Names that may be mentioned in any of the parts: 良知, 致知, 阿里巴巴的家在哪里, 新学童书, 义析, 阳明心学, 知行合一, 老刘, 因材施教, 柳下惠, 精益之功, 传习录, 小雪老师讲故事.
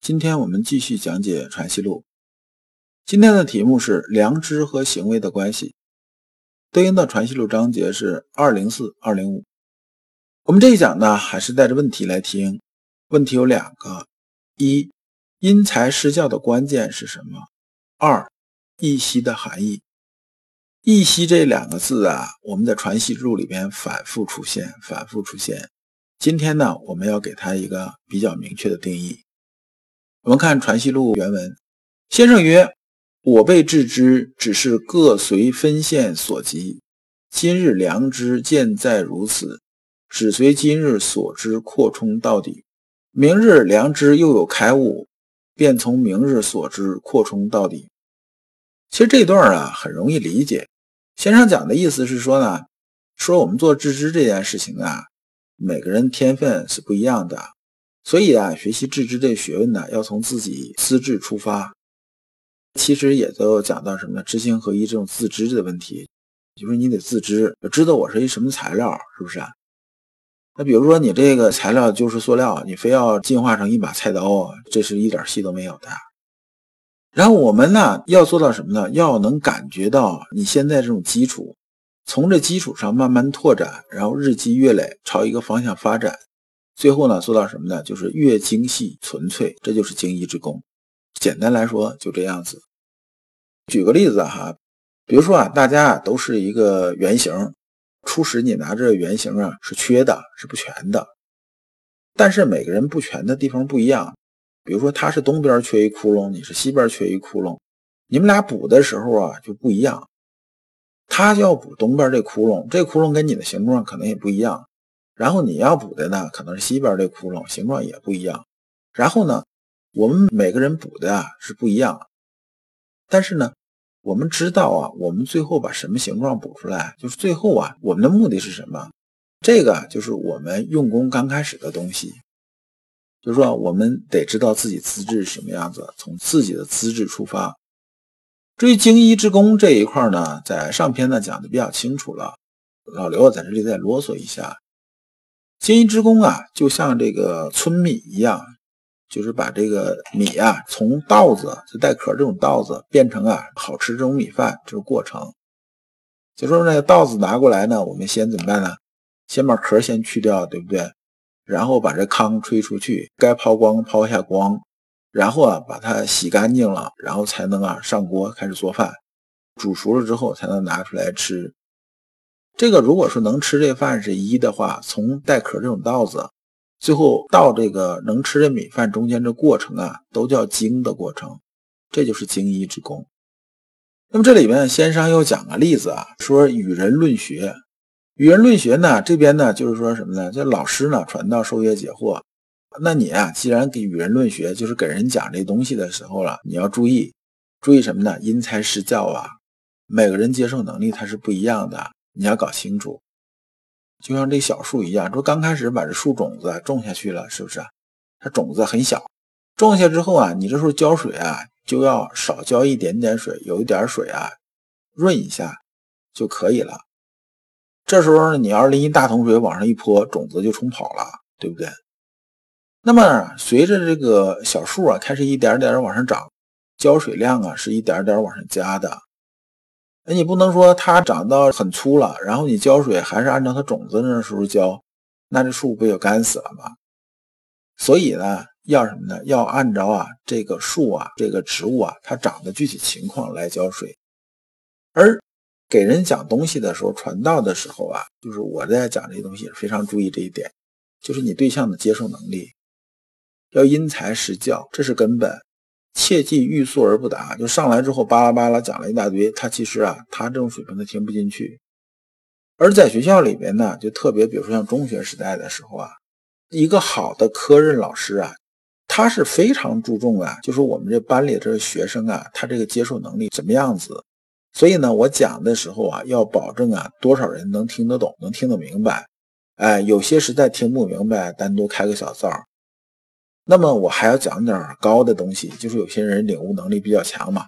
今天我们继续讲解传习录，今天的题目是良知和行为的关系，对应的传习录章节是 204-205。 我们这一讲呢，还是带着问题来听，问题有两个：一，因材施教的关键是什么？二，义析的含义。义析这两个字啊，我们在传习录里边反复出现，今天呢，我们要给它一个比较明确的定义。我们看传习录原文，先生曰：我辈致知，只是各随分县所及，今日良知见在如此，只随今日所知扩充到底，明日良知又有开悟，便从明日所知扩充到底。其实这段啊很容易理解，先生讲的意思是说呢，说我们做致知这件事情啊，每个人天分是不一样的，所以啊，学习致知这学问呢，要从自己资质出发。其实也都讲到什么呢？知行合一这种自知的问题，就是你得自知，知道我是一什么材料，是不是啊？那比如说你这个材料就是塑料，你非要进化成一把菜刀，这是一点戏都没有的。然后我们呢，要做到什么呢？要能感觉到你现在这种基础，从这基础上慢慢拓展，然后日积月累，朝一个方向发展。最后呢，做到什么呢？就是越精细纯粹，这就是精益之功。简单来说就这样子。举个例子哈，比如说啊，大家都是一个圆形，初始你拿着圆形啊是缺的，是不全的。但是每个人不全的地方不一样，比如说他是东边缺一窟窿，你是西边缺一窟窿，你们俩补的时候啊就不一样。他要补东边这窟窿，这窟窿跟你的形状可能也不一样。然后你要补的呢，可能是西边这窟窿，形状也不一样。然后呢，我们每个人补的啊是不一样，但是呢，我们知道啊，我们最后把什么形状补出来，就是最后啊，我们的目的是什么？这个就是我们用功刚开始的东西。就是说，我们得知道自己资质什么样子，从自己的资质出发。至于精益之功这一块呢，在上篇呢讲的比较清楚了，老刘在这里再啰嗦一下。精益之功啊，就像这个粳米一样，就是把这个米啊，从稻子就带壳这种稻子变成啊好吃这种米饭，这个过程。就说那个稻子拿过来呢，我们先怎么办呢？先把壳先去掉，对不对？然后把这糠吹出去，该抛光抛下光，然后啊把它洗干净了，然后才能啊上锅开始做饭，煮熟了之后才能拿出来吃。这个如果说能吃这饭是一的话，从带壳这种稻子最后到这个能吃这米饭中间这过程啊，都叫精的过程，这就是精益之功。那么这里面先生又讲个例子啊，说与人论学。与人论学呢，这边呢就是说什么呢？这老师呢传道授业解惑，那你啊既然给与人论学，就是给人讲这东西的时候了，你要注意什么呢？因材施教啊，每个人接受能力它是不一样的，你要搞清楚。就像这小树一样，说刚开始把这树种子种下去了，是不是？它种子很小，种下之后啊，你这时候浇水啊，就要少浇一点点水，有一点水啊，润一下就可以了。这时候你要是拎一大桶水往上一泼，种子就冲跑了，对不对？那么随着这个小树啊开始一点点往上涨，浇水量啊是一点点往上加的。你不能说它长到很粗了，然后你浇水还是按照它种子那时候浇，那这树不就干死了吗？所以呢，要什么呢？要按照啊这个树啊这个植物啊它长的具体情况来浇水。而给人讲东西的时候，传道的时候啊，就是我在讲这些东西也非常注意这一点，就是你对象的接受能力要因材施教，这是根本。切忌欲速而不达，就上来之后巴拉巴拉讲了一大堆，他其实啊，他这种水平他听不进去。而在学校里边呢，就特别比如说像中学时代的时候啊，一个好的科任老师啊，他是非常注重啊，就是我们这班里这学生啊，他这个接受能力怎么样子。所以呢，我讲的时候啊，要保证啊，多少人能听得懂，能听得明白。哎，有些实在听不明白，单独开个小灶。那么我还要讲点高的东西，就是有些人领悟能力比较强嘛，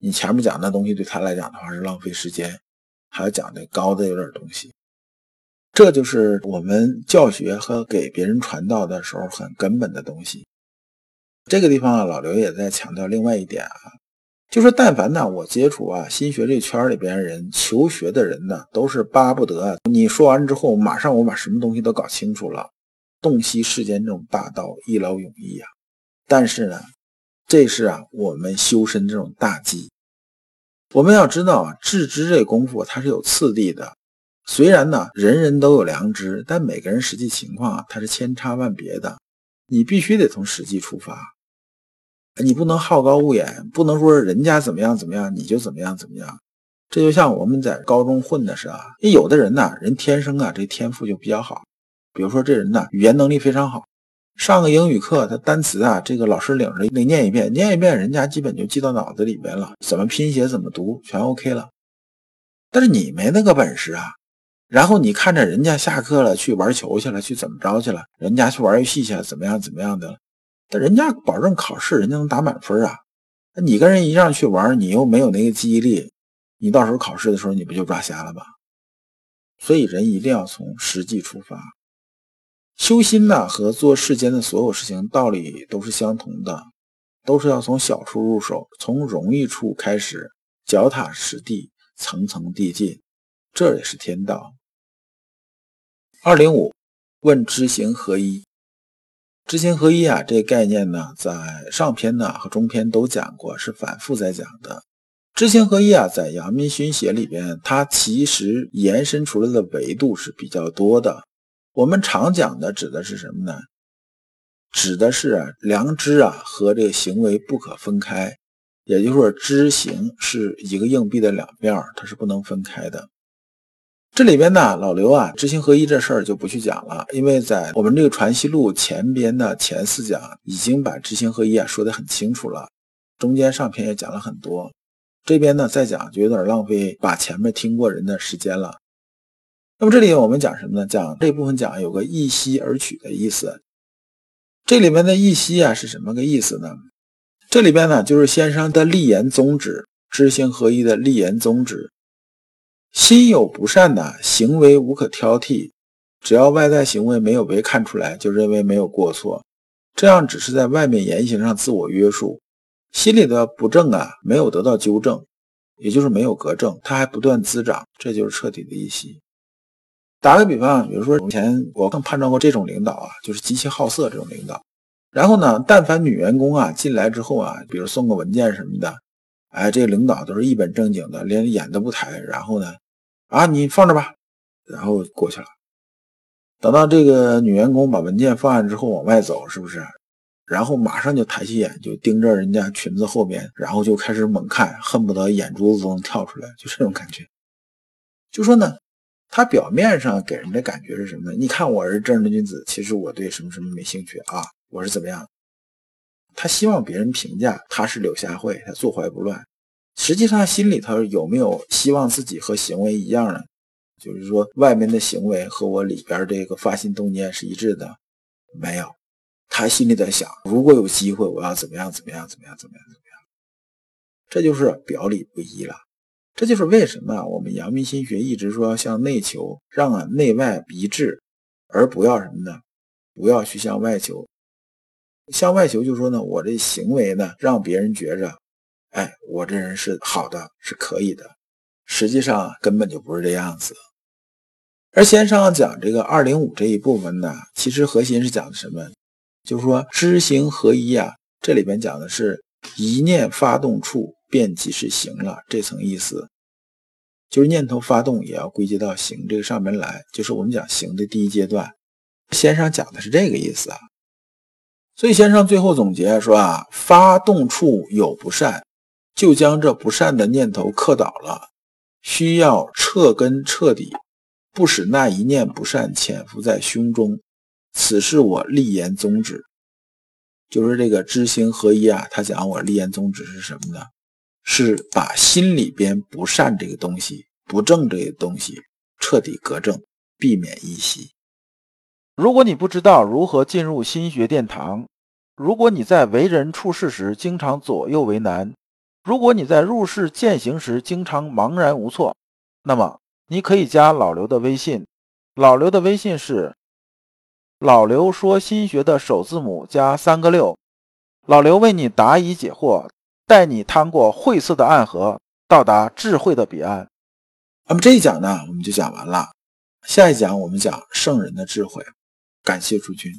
你前面讲那东西对他来讲的话是浪费时间，还要讲这高的有点东西。这就是我们教学和给别人传道的时候很根本的东西。这个地方啊，老刘也在强调另外一点啊，就是但凡呢我接触啊新学这圈里边人求学的人呢，都是巴不得你说完之后马上我把什么东西都搞清楚了，洞悉世间这种大道，一劳永逸啊。但是呢，这是啊我们修身这种大忌。我们要知道啊，致知这功夫它是有次第的，虽然呢人人都有良知，但每个人实际情况啊它是千差万别的，你必须得从实际出发。你不能好高骛远，不能说人家怎么样怎么样你就怎么样怎么样。这就像我们在高中混的是啊，有的人呢人天生啊这天赋就比较好，比如说这人呢语言能力非常好，上个英语课他单词啊这个老师领着得念一遍，念一遍人家基本就记到脑子里边了，怎么拼写怎么读全 OK 了。但是你没那个本事啊，然后你看着人家下课了去玩球去了，去怎么着去了，人家去玩游戏去了，怎么样怎么样的了。但人家保证考试人家能打满分啊，你跟人一样去玩，你又没有那个记忆力，你到时候考试的时候你不就抓瞎了吗？所以人一定要从实际出发。修心呢和做世间的所有事情道理都是相同的，都是要从小处入手，从容易处开始，脚踏实地，层层递进，这也是天道。205，问知行合一。知行合一啊，这个概念呢，在上篇呢和中篇都讲过，是反复在讲的。知行合一啊，在阳明心学里边，它其实延伸出来的维度是比较多的。我们常讲的指的是什么呢？指的是啊，良知啊和这个行为不可分开，也就是说，知行是一个硬币的两面，它是不能分开的。这里边呢，老刘啊，知行合一这事儿就不去讲了，因为在我们这个传习录前边的前四讲已经把知行合一啊说得很清楚了，中间上篇也讲了很多，这边呢再讲就有点浪费把前面听过人的时间了。那么这里我们讲什么呢？讲这部分讲有个一息而取的意思。这里面的一息啊是什么个意思呢？这里边呢就是先生的立言宗旨，知行合一的立言宗旨。心有不善的行为无可挑剔，只要外在行为没有被看出来，就认为没有过错，这样只是在外面言行上自我约束，心里的不正啊没有得到纠正，也就是没有革正，它还不断滋长，这就是彻底的一息。打个比方，比如说以前我更判断过这种领导啊，就是极其好色这种领导，然后呢但凡女员工啊进来之后啊，比如送个文件什么的，哎，这个领导都是一本正经的，连眼都不抬，然后呢啊你放着吧，然后过去了。等到这个女员工把文件放下之后往外走，是不是然后马上就抬起眼就盯着人家裙子后面，然后就开始猛看，恨不得眼珠子都能跳出来，就这种感觉。就说呢，他表面上给人的感觉是什么呢？你看我是正人君子，其实我对什么什么没兴趣啊，我是怎么样。他希望别人评价他是柳下惠，他坐怀不乱。实际上心里头有没有希望自己和行为一样呢？就是说外面的行为和我里边这个发心动念是一致的？没有。他心里在想，如果有机会我要怎么样怎么样怎么样怎么样怎么样。这就是表里不一了。这就是为什么我们阳明心学一直说要向内求，让内外一致，而不要什么呢？不要去向外求。向外求就说呢，我这行为呢让别人觉着哎，我这人是好的，是可以的，实际上根本就不是这样子。而先上讲这个205这一部分呢，其实核心是讲的什么？就是说知行合一啊，这里边讲的是一念发动处便即是行了，这层意思就是念头发动也要归结到行这个上面来，就是我们讲行的第一阶段，先上讲的是这个意思啊。所以先生最后总结说啊，发动处有不善，就将这不善的念头克倒了，需要彻根彻底，不使那一念不善潜伏在胸中，此是我立言宗旨。就是这个知行合一啊，他讲我立言宗旨是什么呢？是把心里边不善这个东西、不正这个东西彻底革正，避免一息。如果你不知道如何进入心学殿堂，如果你在为人处事时经常左右为难，如果你在入世践行时经常茫然无措，那么你可以加老刘的微信。老刘的微信是老刘说心学的首字母加3个6，老刘为你答疑解惑，带你趟过晦涩的暗河，到达智慧的彼岸。那么这一讲呢，我们就讲完了。下一讲我们讲圣人的智慧。感谢诸君。